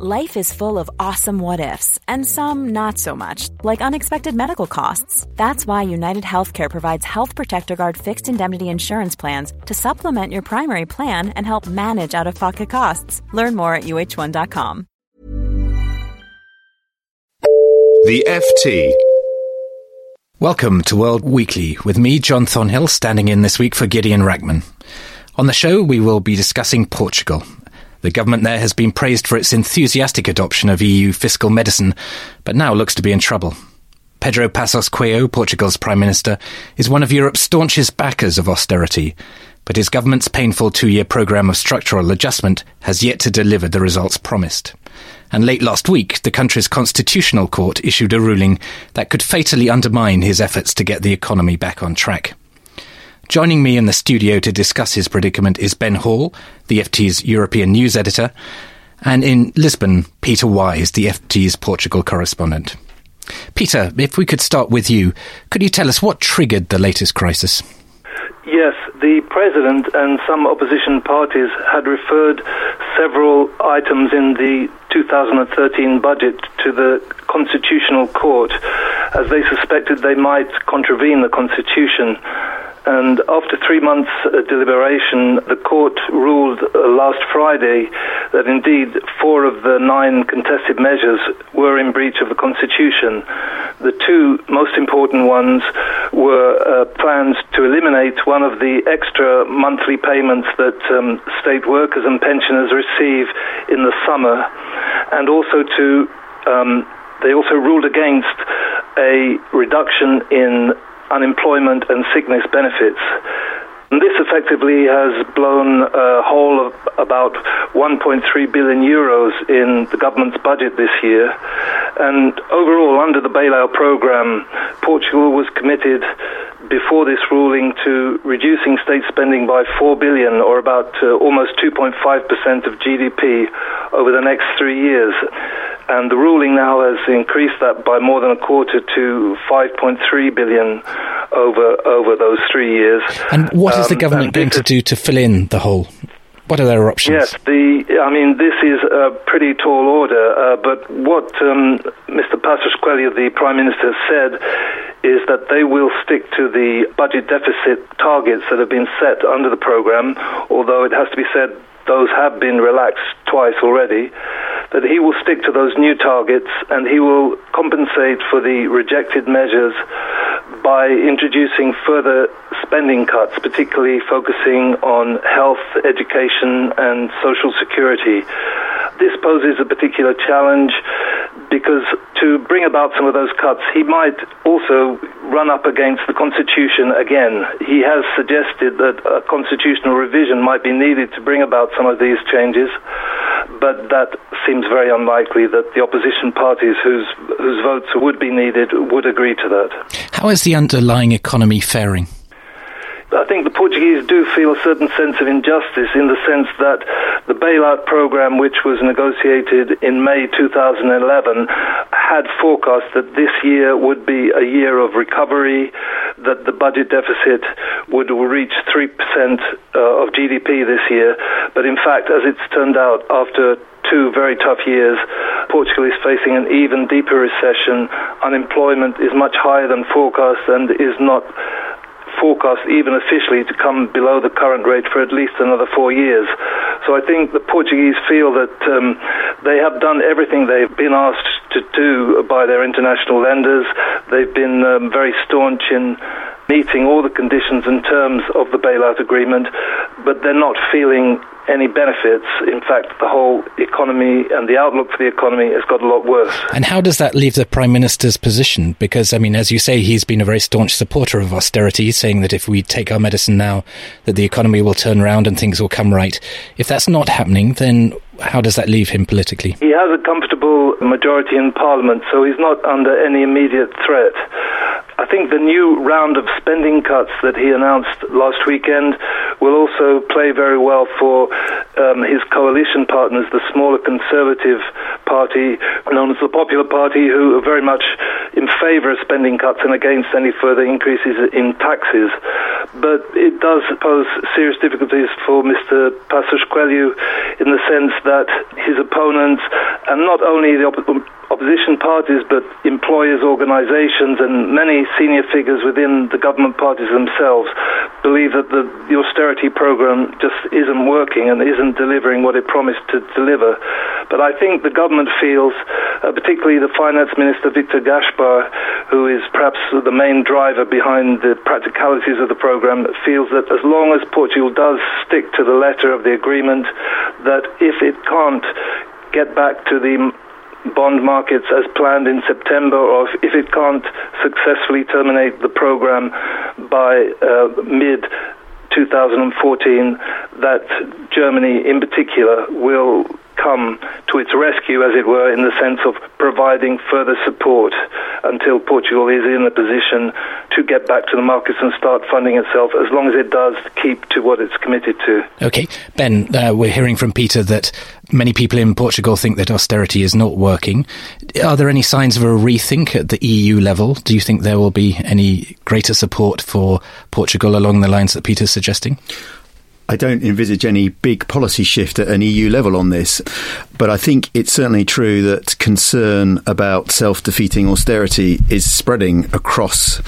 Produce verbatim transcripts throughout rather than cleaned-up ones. Life is full of awesome what-ifs, and some not so much, like unexpected medical costs. That's why United Healthcare provides Health Protector Guard fixed indemnity insurance plans to supplement your primary plan and help manage out-of-pocket costs. Learn more at U H one dot com. The F T. Welcome to World Weekly, with me, John Thornhill, standing in this week for Gideon Rachman. On the show, we will be discussing Portugal. The government there has been praised for its enthusiastic adoption of E U fiscal medicine, but now looks to be in trouble. Pedro Passos Coelho, Portugal's Prime Minister, is one of Europe's staunchest backers of austerity, but his government's painful two-year programme of structural adjustment has yet to deliver the results promised. And late last week, the country's constitutional court issued a ruling that could fatally undermine his efforts to get the economy back on track. Joining me in the studio to discuss his predicament is Ben Hall, the F T's European news editor, and in Lisbon, Peter Wise, the F T's Portugal correspondent. Peter, if we could start with you, could you tell us what triggered the latest crisis? Yes, the President and some opposition parties had referred several items in the two thousand thirteen budget to the Constitutional Court, as they suspected they might contravene the Constitution. And after three months' deliberation, the court ruled last Friday that indeed four of the nine contested measures were in breach of the Constitution. The two most important ones were uh, plans to eliminate one of the extra monthly payments that um, state workers and pensioners receive in the summer, and also to um, they also ruled against a reduction in unemployment and sickness benefits. And this effectively has blown a hole of about one point three billion euros in the government's budget this year. And overall, under the bailout program, Portugal was committed before this ruling to reducing state spending by four billion, or about uh, almost two point five percent of G D P over the next three years. And the ruling now has increased that by more than a quarter to five point three billion over over those three years. And what is the um, government going to do to fill in the hole? What are their options? Yes, the, I mean, this is a pretty tall order, uh, but what um, Mister Passos Coelho, the Prime Minister, said is that they will stick to the budget deficit targets that have been set under the programme, although it has to be said those have been relaxed twice already, that he will stick to those new targets and he will compensate for the rejected measures by introducing further spending cuts, particularly focusing on health, education and social security. This poses a particular challenge because to bring about some of those cuts, he might also run up against the Constitution again. He has suggested that a constitutional revision might be needed to bring about some of these changes, but that seems very unlikely that the opposition parties whose whose votes would be needed would agree to that. How is the underlying economy faring? I think the Portuguese do feel a certain sense of injustice in the sense that the bailout program, which was negotiated in May two thousand eleven, had forecast that this year would be a year of recovery, that the budget deficit would reach three percent of G D P this year. But in fact, as it's turned out, after two very tough years, Portugal is facing an even deeper recession. Unemployment is much higher than forecast and is not forecast even officially to come below the current rate for at least another four years. So I think the Portuguese feel that um, they have done everything they've been asked to do by their international lenders. They've been um, very staunch in meeting all the conditions and terms of the bailout agreement, but they're not feeling any benefits. In fact, the whole economy and the outlook for the economy has got a lot worse. And how does that leave the Prime Minister's position? Because, I mean, as you say, he's been a very staunch supporter of austerity, saying that if we take our medicine now, that the economy will turn around and things will come right. If that's not happening, then how does that leave him politically? He has a comfortable majority in Parliament, so he's not under any immediate threat. I think the new round of spending cuts that he announced last weekend will also play very well for um, his coalition partners, the smaller Conservative Party, known as the Popular Party, who are very much in favour of spending cuts and against any further increases in taxes. But it does pose serious difficulties for Mister Passos Coelho in the sense that his opponents, and not only the opponents, opposition parties, but employers, organisations and many senior figures within the government parties themselves believe that the, the austerity programme just isn't working and isn't delivering what it promised to deliver. But I think the government feels, uh, particularly the Finance Minister Victor Gaspar, who is perhaps the main driver behind the practicalities of the programme, feels that as long as Portugal does stick to the letter of the agreement, that if it can't get back to the bond markets as planned in September, or if it can't successfully terminate the program by uh, mid twenty fourteen, that Germany in particular will come to its rescue, as it were, in the sense of providing further support until Portugal is in a position to get back to the markets and start funding itself, as long as it does keep to what it's committed to. OK. Ben, uh, we're hearing from Peter that many people in Portugal think that austerity is not working. Are there any signs of a rethink at the E U level? Do you think there will be any greater support for Portugal along the lines that Peter's suggesting? I don't envisage any big policy shift at an E U level on this, but I think it's certainly true that concern about self-defeating austerity is spreading across,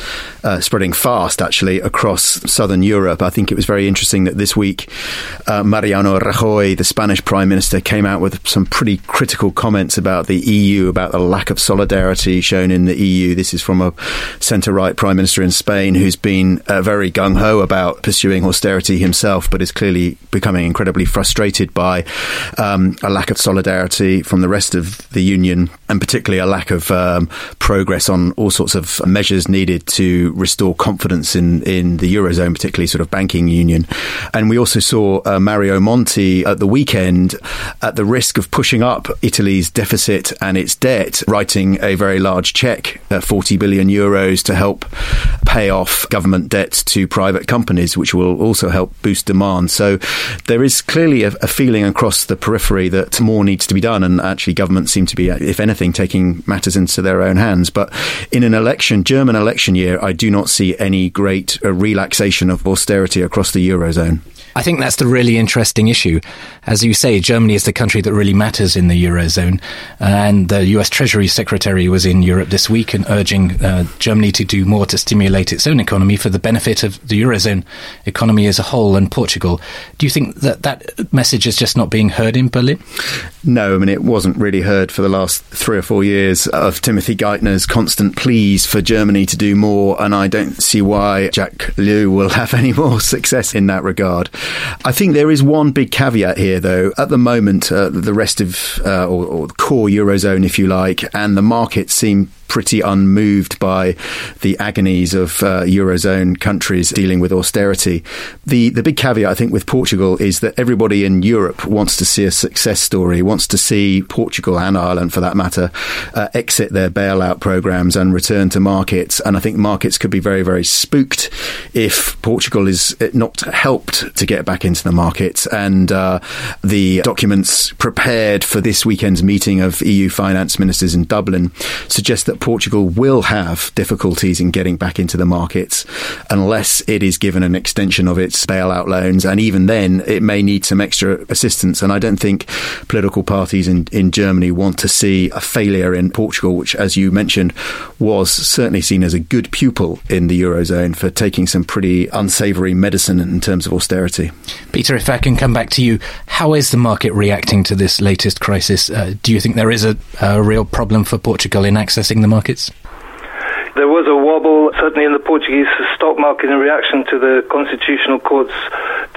uh, spreading fast actually, across southern Europe. I think it was very interesting that this week uh, Mariano Rajoy, the Spanish Prime Minister, came out with some pretty critical comments about the E U, about the lack of solidarity shown in the E U. This is from a centre-right Prime Minister in Spain who's been uh, very gung-ho about pursuing austerity himself, but is clearly becoming incredibly frustrated by um, a lack of solidarity from the rest of the Union, and particularly a lack of um, progress on all sorts of measures needed to restore confidence in, in the Eurozone, particularly sort of banking union. And we also saw uh, Mario Monti at the weekend, at the risk of pushing up Italy's deficit and its debt, writing a very large cheque, uh, forty billion euros, to help pay off government debts to private companies, which will also help boost demand. So there is clearly a, a feeling across the periphery that more needs to be done, and actually governments seem to be, if anything, taking matters into their own hands. But in an election, German election year, I do not see any great uh, relaxation of austerity across the Eurozone. I think that's the really interesting issue. As you say, Germany is the country that really matters in the Eurozone, and the U S Treasury Secretary was in Europe this week and urging uh, Germany to do more to stimulate its own economy for the benefit of the Eurozone economy as a whole and Portugal. Do you think that that message is just not being heard in Berlin? No, I mean, it wasn't really heard for the last three or four years of Timothy Geithner's constant pleas for Germany to do more, and I don't see why Jack Lew will have any more success in that regard. I think there is one big caveat here, though. At the moment, uh, the rest of, uh, or, or core Eurozone, if you like, and the markets seem pretty unmoved by the agonies of uh, Eurozone countries dealing with austerity. The the big caveat, I think, with Portugal is that everybody in Europe wants to see a success story, wants to see Portugal and Ireland, for that matter, uh, exit their bailout programs and return to markets. And I think markets could be very, very spooked if Portugal is not helped to get back into the markets. And uh, the documents prepared for this weekend's meeting of E U finance ministers in Dublin suggest that Portugal will have difficulties in getting back into the markets unless it is given an extension of its bailout loans, and even then it may need some extra assistance. And I don't think political parties in, in Germany want to see a failure in Portugal, which, as you mentioned, was certainly seen as a good pupil in the Eurozone for taking some pretty unsavoury medicine in terms of austerity. Peter, if I can come back to you, how is the market reacting to this latest crisis? Uh, do you think there is a, a real problem for Portugal in accessing the markets? There was a wobble, certainly in the Portuguese stock market, in reaction to the Constitutional Court's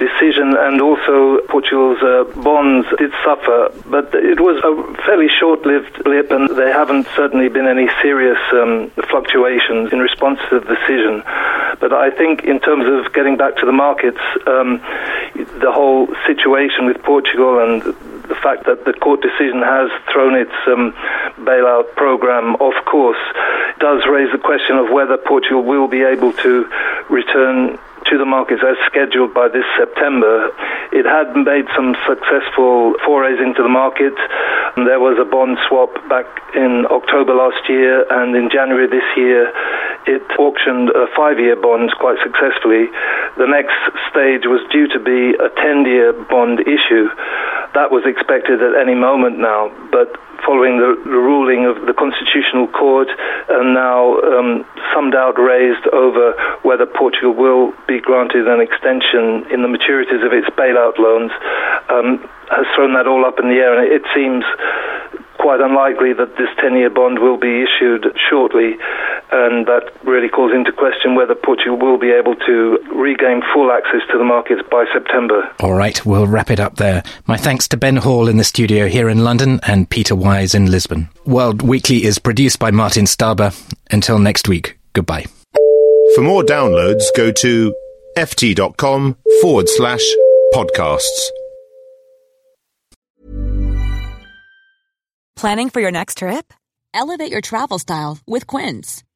decision, and also Portugal's uh, bonds did suffer, but it was a fairly short-lived blip, and there haven't certainly been any serious um, fluctuations in response to the decision. But I think in terms of getting back to the markets, um, the whole situation with Portugal and the fact that the court decision has thrown its um, bailout program off course does raise the question of whether Portugal will be able to return to the markets as scheduled by this September. It had made some successful forays into the market, There was a bond swap back in October last year, and in January this year it auctioned a five-year bond quite successfully. The next stage was due to be a ten-year bond issue. That was expected at any moment now, but following the, the ruling of the Constitutional Court, and now um, some doubt raised over whether Portugal will be granted an extension in the maturities of its bailout loans, um, has thrown that all up in the air, and it seems quite unlikely that this ten-year bond will be issued shortly, and that really calls into question whether Portugal will be able to regain full access to the markets by September. All right, we'll wrap it up there. My thanks to Ben Hall in the studio here in London and Peter Wise in Lisbon. World Weekly is produced by Martin Starber. Until next week, goodbye. For more downloads, go to ft.com forward slash podcasts. Planning for your next trip? Elevate your travel style with Quince.